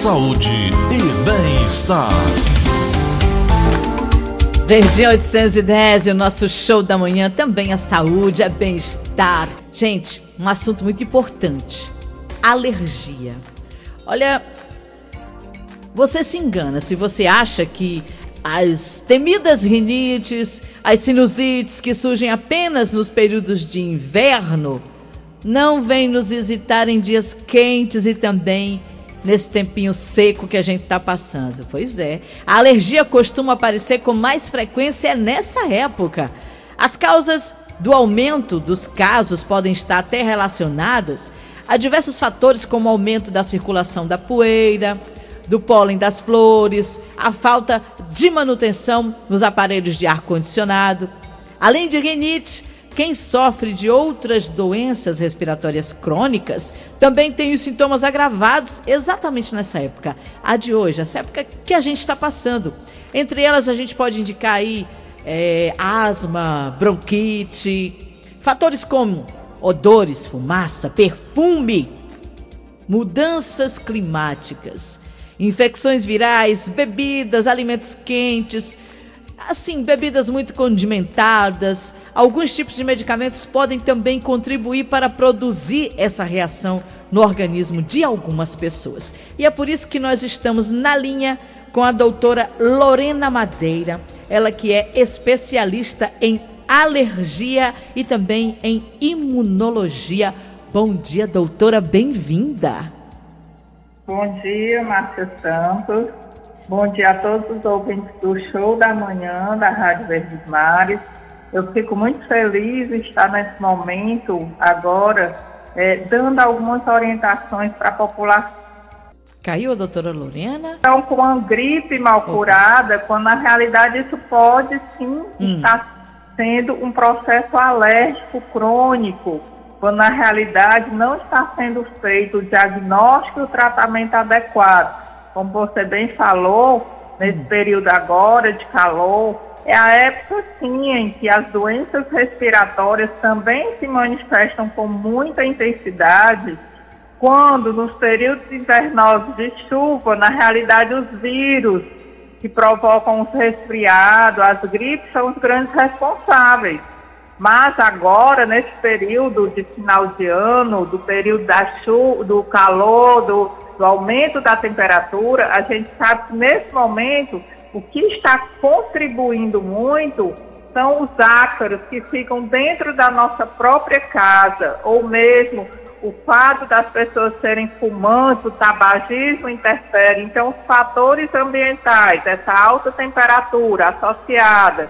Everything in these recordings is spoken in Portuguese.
saúde e bem-estar. Verdinha 810, o nosso show da manhã, também a saúde, a bem-estar. Gente, um assunto muito importante, alergia. Olha, você se engana se você acha que as temidas rinites, as sinusites que surgem apenas nos períodos de inverno, não vêm nos visitar em dias quentes e também nesse tempinho seco que a gente está passando. Pois é, a alergia costuma aparecer com mais frequência nessa época. As causas do aumento dos casos podem estar até relacionadas a diversos fatores, como o aumento da circulação da poeira, do pólen das flores, a falta de manutenção nos aparelhos de ar-condicionado. Além de rinite, quem sofre de outras doenças respiratórias crônicas também tem os sintomas agravados exatamente nessa época, a de hoje, essa época que a gente está passando. Entre elas, a gente pode indicar aí asma, bronquite, fatores como odores, fumaça, perfume, mudanças climáticas, infecções virais, bebidas, alimentos quentes, assim, bebidas muito condimentadas. Alguns tipos de medicamentos podem também contribuir para produzir essa reação no organismo de algumas pessoas. E é por isso que nós estamos na linha com a doutora Lorena Madeira, ela que é especialista em alergia e também em imunologia. Bom dia, doutora, bem-vinda. Bom dia, Márcio Santos. Bom dia a todos os ouvintes do Show da Manhã, da Rádio Verdes Mares. Eu fico muito feliz de estar nesse momento, agora, dando algumas orientações para a população. Caiu a doutora Lorena? Então, com a gripe mal curada, quando na realidade isso pode sim estar sendo um processo alérgico crônico, quando na realidade não está sendo feito o diagnóstico e o tratamento adequado. Como você bem falou, nesse período agora de calor, é a época sim em que as doenças respiratórias também se manifestam com muita intensidade, quando nos períodos invernosos de chuva, na realidade os vírus que provocam os resfriados, as gripes, são os grandes responsáveis. Mas agora, nesse período de final de ano, do período da chuva, do calor, do aumento da temperatura, a gente sabe que nesse momento o que está contribuindo muito são os ácaros que ficam dentro da nossa própria casa, ou mesmo o fato das pessoas serem fumantes, o tabagismo interfere. Então, os fatores ambientais, essa alta temperatura associada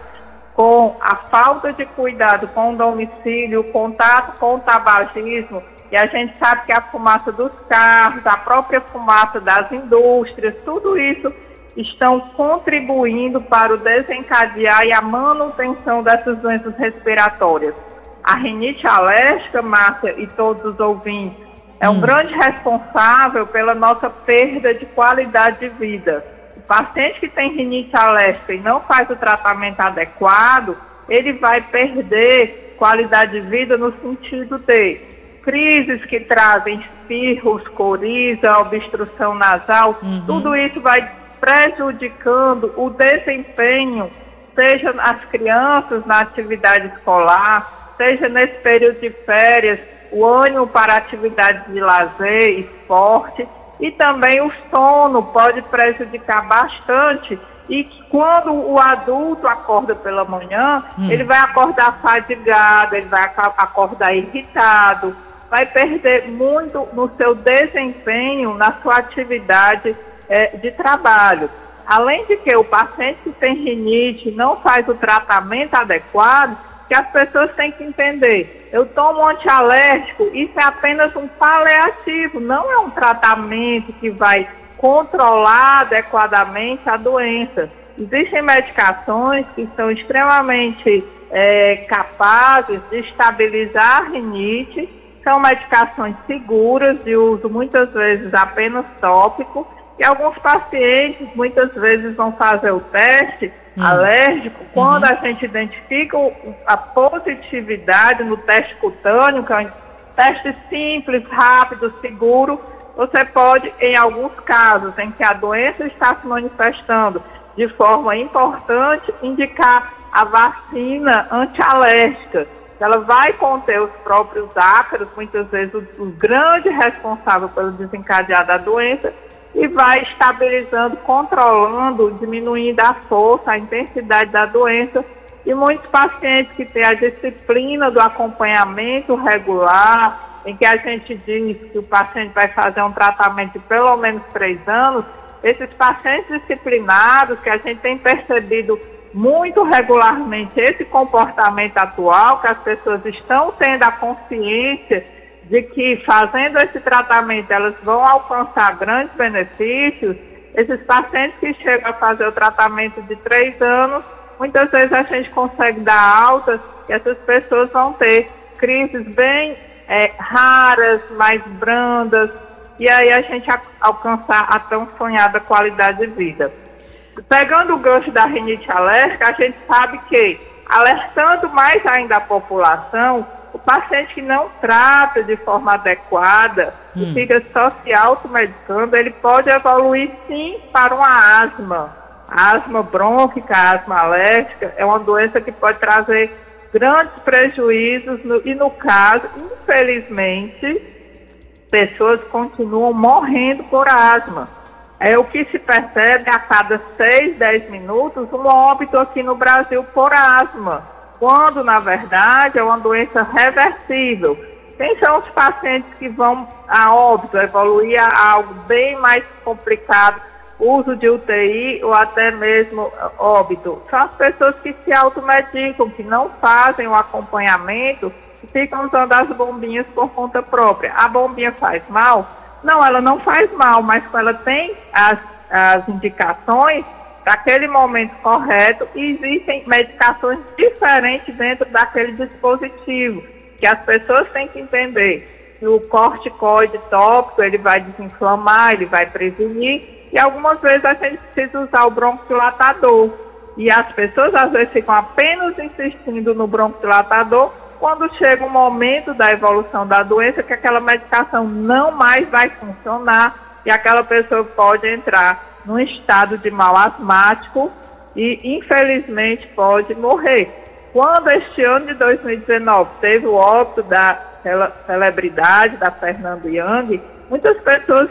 com a falta de cuidado com o domicílio, o contato com o tabagismo, e a gente sabe que a fumaça dos carros, a própria fumaça das indústrias, tudo isso estão contribuindo para o desencadear e a manutenção dessas doenças respiratórias. A rinite alérgica, Márcia e todos os ouvintes, é um grande responsável pela nossa perda de qualidade de vida. O paciente que tem rinite alérgica e não faz o tratamento adequado, ele vai perder qualidade de vida no sentido de crises que trazem espirros, coriza, obstrução nasal, tudo isso vai prejudicando o desempenho, seja nas crianças na atividade escolar, seja nesse período de férias, o ânimo para atividades de lazer, esporte, e também o sono pode prejudicar bastante. E quando o adulto acorda pela manhã, ele vai acordar fadigado, ele vai acordar irritado, vai perder muito no seu desempenho, na sua atividade de trabalho. Além de que o paciente que tem rinite não faz o tratamento adequado, que as pessoas têm que entender, eu tomo antialérgico, isso é apenas um paliativo, não é um tratamento que vai controlar adequadamente a doença. Existem medicações que são extremamente capazes de estabilizar a rinite, são medicações seguras, de uso muitas vezes apenas tópico, e alguns pacientes muitas vezes vão fazer o teste alérgico. Quando a gente identifica a positividade no teste cutâneo, que é um teste simples, rápido, seguro, Você pode, em alguns casos em que a doença está se manifestando de forma importante, indicar a vacina antialérgica. Ela vai conter os próprios ácaros, muitas vezes o grande responsável pelo desencadear da doença, e vai estabilizando, controlando, diminuindo a força, a intensidade da doença. E muitos pacientes que têm a disciplina do acompanhamento regular, em que a gente diz que o paciente vai fazer um tratamento de pelo menos 3 anos, esses pacientes disciplinados, que a gente tem percebido muito regularmente esse comportamento atual, que as pessoas estão tendo a consciência de que fazendo esse tratamento elas vão alcançar grandes benefícios, esses pacientes que chegam a fazer o tratamento de 3 anos, muitas vezes a gente consegue dar altas e essas pessoas vão ter crises bem raras, mais brandas, e aí a gente alcançar a tão sonhada qualidade de vida. Pegando o gancho da rinite alérgica, a gente sabe que, alertando mais ainda a população, o paciente que não trata de forma adequada, que fica só se automedicando, ele pode evoluir sim para uma asma. A asma brônquica, a asma alérgica, é uma doença que pode trazer grandes prejuízos no caso, infelizmente, pessoas continuam morrendo por asma. É o que se percebe a cada 6, 10 minutos, um óbito aqui no Brasil por asma, quando, na verdade, é uma doença reversível. Quem são os pacientes que vão a óbito, evoluir a algo bem mais complicado, uso de UTI ou até mesmo óbito? São as pessoas que se automedicam, que não fazem o acompanhamento, que ficam usando as bombinhas por conta própria. A bombinha faz mal? Não, ela não faz mal, mas ela tem as indicações daquele momento correto e existem medicações diferentes dentro daquele dispositivo, que as pessoas têm que entender. O corticoide tópico, ele vai desinflamar, ele vai prevenir, e algumas vezes a gente precisa usar o broncodilatador. E as pessoas às vezes ficam apenas insistindo no broncodilatador, quando chega o momento da evolução da doença, que aquela medicação não mais vai funcionar, e aquela pessoa pode entrar num estado de mal asmático e, infelizmente, pode morrer. Quando este ano de 2019 teve o óbito da celebridade da Fernanda Young, muitas pessoas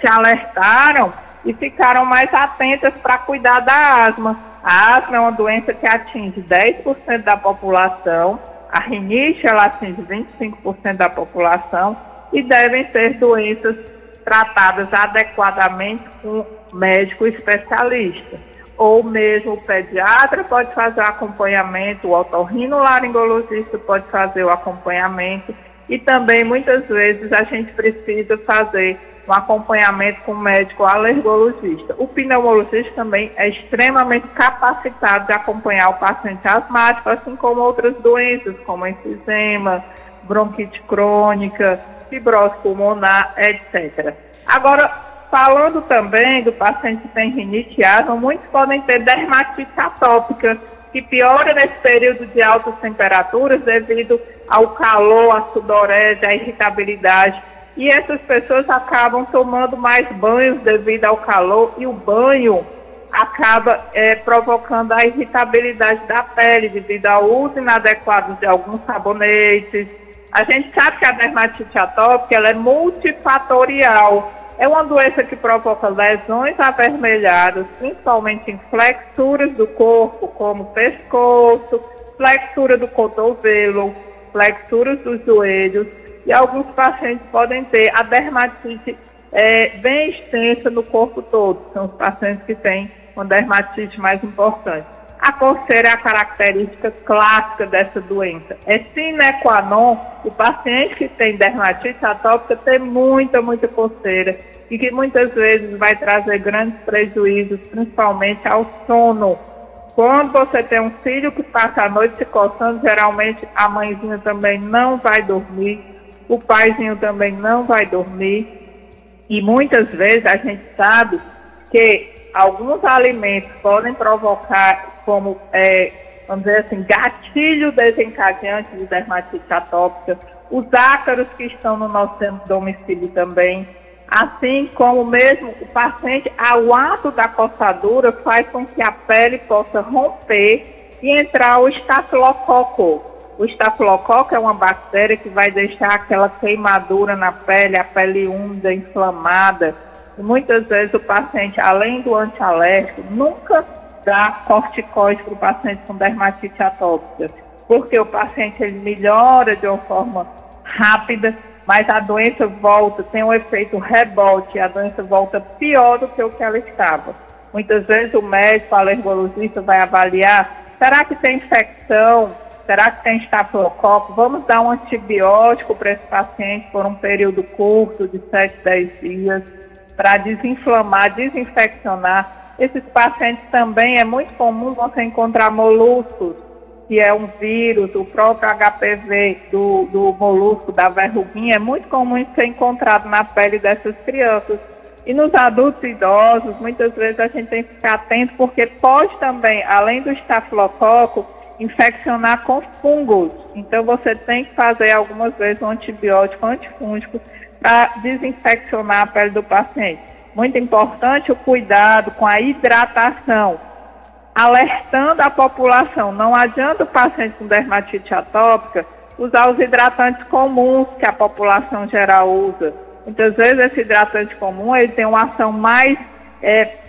se alertaram e ficaram mais atentas para cuidar da asma. A asma é uma doença que atinge 10% da população, a rinite ela atinge 25% da população e devem ser doenças tratadas adequadamente com médico especialista. Ou mesmo o pediatra pode fazer o acompanhamento, o otorrinolaringologista pode fazer o acompanhamento e também muitas vezes a gente precisa fazer um acompanhamento com o médico alergologista. O pneumologista também é extremamente capacitado de acompanhar o paciente asmático, assim como outras doenças, como enfisema, bronquite crônica, fibrose pulmonar, etc. Agora, falando também do paciente que tem rinite e asma, muitos podem ter dermatite atópica, que piora nesse período de altas temperaturas devido ao calor, à sudorese, à irritabilidade. E essas pessoas acabam tomando mais banhos devido ao calor e o banho acaba provocando a irritabilidade da pele devido ao uso inadequado de alguns sabonetes. A gente sabe que a dermatite atópica ela é multifatorial. É uma doença que provoca lesões avermelhadas, principalmente em flexuras do corpo, como pescoço, flexura do cotovelo, flexuras dos joelhos. E alguns pacientes podem ter a dermatite bem extensa no corpo todo. São os pacientes que têm uma dermatite mais importante. A coceira é a característica clássica dessa doença. É sine qua non o paciente que tem dermatite atópica tem muita coceira e que muitas vezes vai trazer grandes prejuízos, principalmente ao sono. Quando você tem um filho que passa a noite se coçando, geralmente a mãezinha também não vai dormir, o paizinho também não vai dormir. E muitas vezes a gente sabe que alguns alimentos podem provocar como, vamos dizer assim, gatilho desencadeante de dermatite atópica, os ácaros que estão no nosso domicílio também, Assim como mesmo o paciente, ao ato da coçadura, faz com que a pele possa romper e entrar o estafilococo. O estafilococo é uma bactéria que vai deixar aquela queimadura na pele, a pele úmida, inflamada. E muitas vezes o paciente, além do antialérgico, nunca dá corticoide para o paciente com dermatite atópica, porque o paciente ele melhora de uma forma rápida, mas a doença volta, tem um efeito rebote, a doença volta pior do que o que ela estava. Muitas vezes o médico, o alergologista vai avaliar, será que tem infecção, será que tem estafilococo, vamos dar um antibiótico para esse paciente por um período curto de 7, 10 dias, para desinflamar, desinfeccionar. Esses pacientes também é muito comum você encontrar moluscos, que é um vírus, o próprio HPV do molusco, da verruguinha, é muito comum ser encontrado na pele dessas crianças. E nos adultos idosos, muitas vezes a gente tem que ficar atento, porque pode também, além do estafilococo, infeccionar com fungos. Então você tem que fazer algumas vezes um antibiótico antifúngico para desinfeccionar a pele do paciente. Muito importante o cuidado com a hidratação, alertando a população. Não adianta o paciente com dermatite atópica usar os hidratantes comuns que a população geral usa. Muitas vezes esse hidratante comum ele tem uma ação mais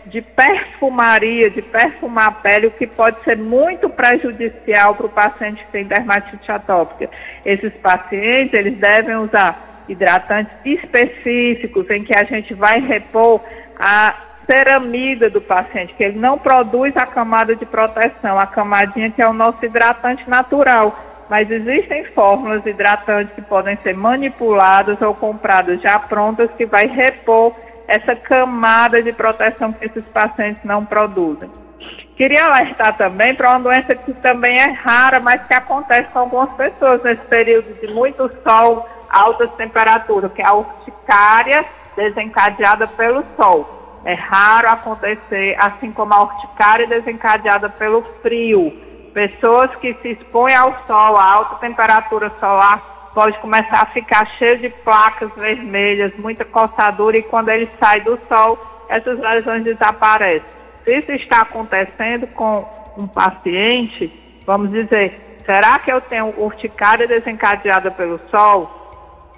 de perfumaria, de perfumar a pele, o que pode ser muito prejudicial para o paciente que tem dermatite atópica. Esses pacientes eles devem usar hidratantes específicos em que a gente vai repor a ceramida do paciente, que ele não produz a camada de proteção, a camadinha que é o nosso hidratante natural. Mas existem fórmulas hidratantes que podem ser manipuladas ou compradas já prontas que vai repor essa camada de proteção que esses pacientes não produzem. Queria alertar também para uma doença que também é rara, mas que acontece com algumas pessoas nesse período de muito sol, altas temperaturas, que é a urticária desencadeada pelo sol. É raro acontecer, assim como a urticária desencadeada pelo frio. Pessoas que se expõem ao sol, a alta temperatura solar, pode começar a ficar cheio de placas vermelhas, muita coçadura, e quando ele sai do sol, essas lesões desaparecem. Se isso está acontecendo com um paciente, vamos dizer, será que eu tenho urticária desencadeada pelo sol?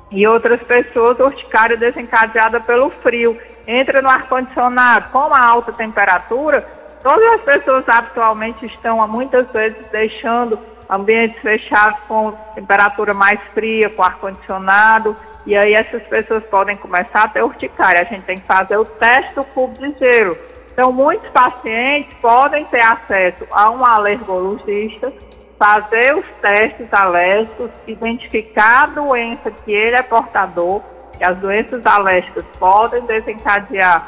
E outras pessoas, urticária desencadeada pelo frio. Entra no ar-condicionado com uma alta temperatura, todas as pessoas habitualmente estão, muitas vezes, deixando ambientes fechados com temperatura mais fria, com ar-condicionado, e aí essas pessoas podem começar a ter urticária. A gente tem que fazer o teste do cubo de gelo. Então, muitos pacientes podem ter acesso a um alergologista, fazer os testes alérgicos, identificar a doença que ele é portador, que as doenças alérgicas podem desencadear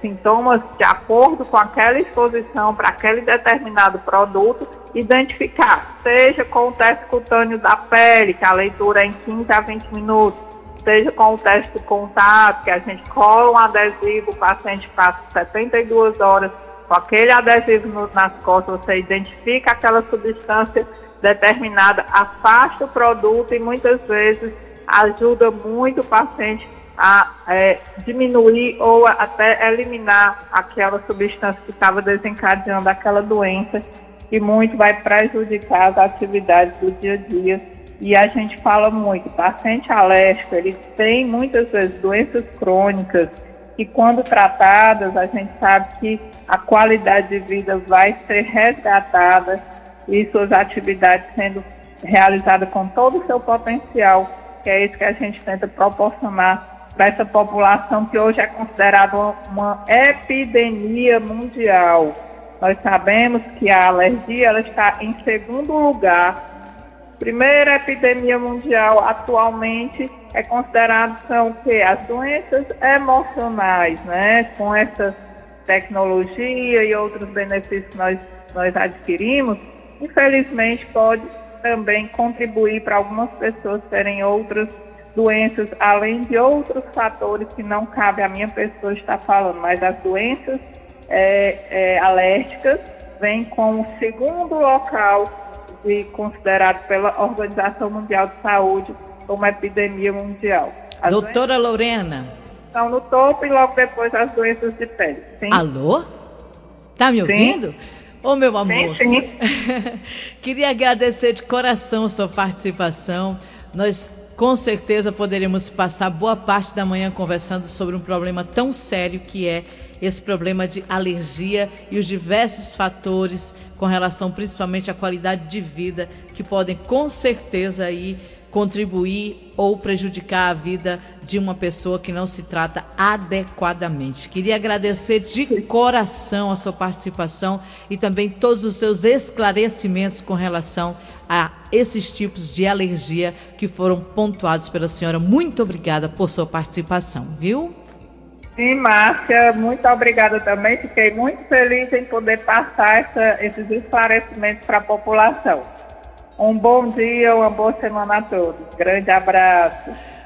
sintomas de acordo com aquela exposição para aquele determinado produto, identificar, seja com o teste cutâneo da pele, que a leitura é em 15 a 20 minutos, seja com o teste de contato, que a gente cola um adesivo, o paciente passa 72 horas com aquele adesivo nas costas, você identifica aquela substância determinada, afasta o produto e muitas vezes ajuda muito o paciente a diminuir ou até eliminar aquela substância que estava desencadeando aquela doença, que muito vai prejudicar as atividades do dia a dia. E a gente fala muito, o paciente alérgico, ele tem muitas vezes doenças crônicas, e quando tratadas, a gente sabe que a qualidade de vida vai ser resgatada e suas atividades sendo realizadas com todo o seu potencial, que é isso que a gente tenta proporcionar para essa população que hoje é considerada uma epidemia mundial. Nós sabemos que a alergia ela está em segundo lugar. Primeira epidemia mundial atualmente é considerada são o quê? As doenças emocionais, né? Com essa tecnologia e outros benefícios que nós adquirimos, infelizmente pode também contribuir para algumas pessoas terem outras doenças, além de outros fatores que não cabe a minha pessoa estar falando, mas as doenças alérgicas vêm como segundo local e considerado pela Organização Mundial de Saúde como epidemia mundial. Doutora Lorena, estão no topo e logo depois as doenças de pele. Sim. Alô? Tá me ouvindo? Sim. Ô, meu amor, sim. Queria agradecer de coração a sua participação. Nós, com certeza, poderíamos passar boa parte da manhã conversando sobre um problema tão sério que é esse problema de alergia e os diversos fatores com relação principalmente à qualidade de vida que podem, com certeza, aí contribuir ou prejudicar a vida de uma pessoa que não se trata adequadamente. Queria agradecer de coração a sua participação e também todos os seus esclarecimentos com relação a esses tipos de alergia que foram pontuados pela senhora. Muito obrigada por sua participação, viu? Sim, Márcia, muito obrigada também. Fiquei muito feliz em poder passar esses esclarecimentos para a população. Um bom dia, uma boa semana a todos. Grande abraço.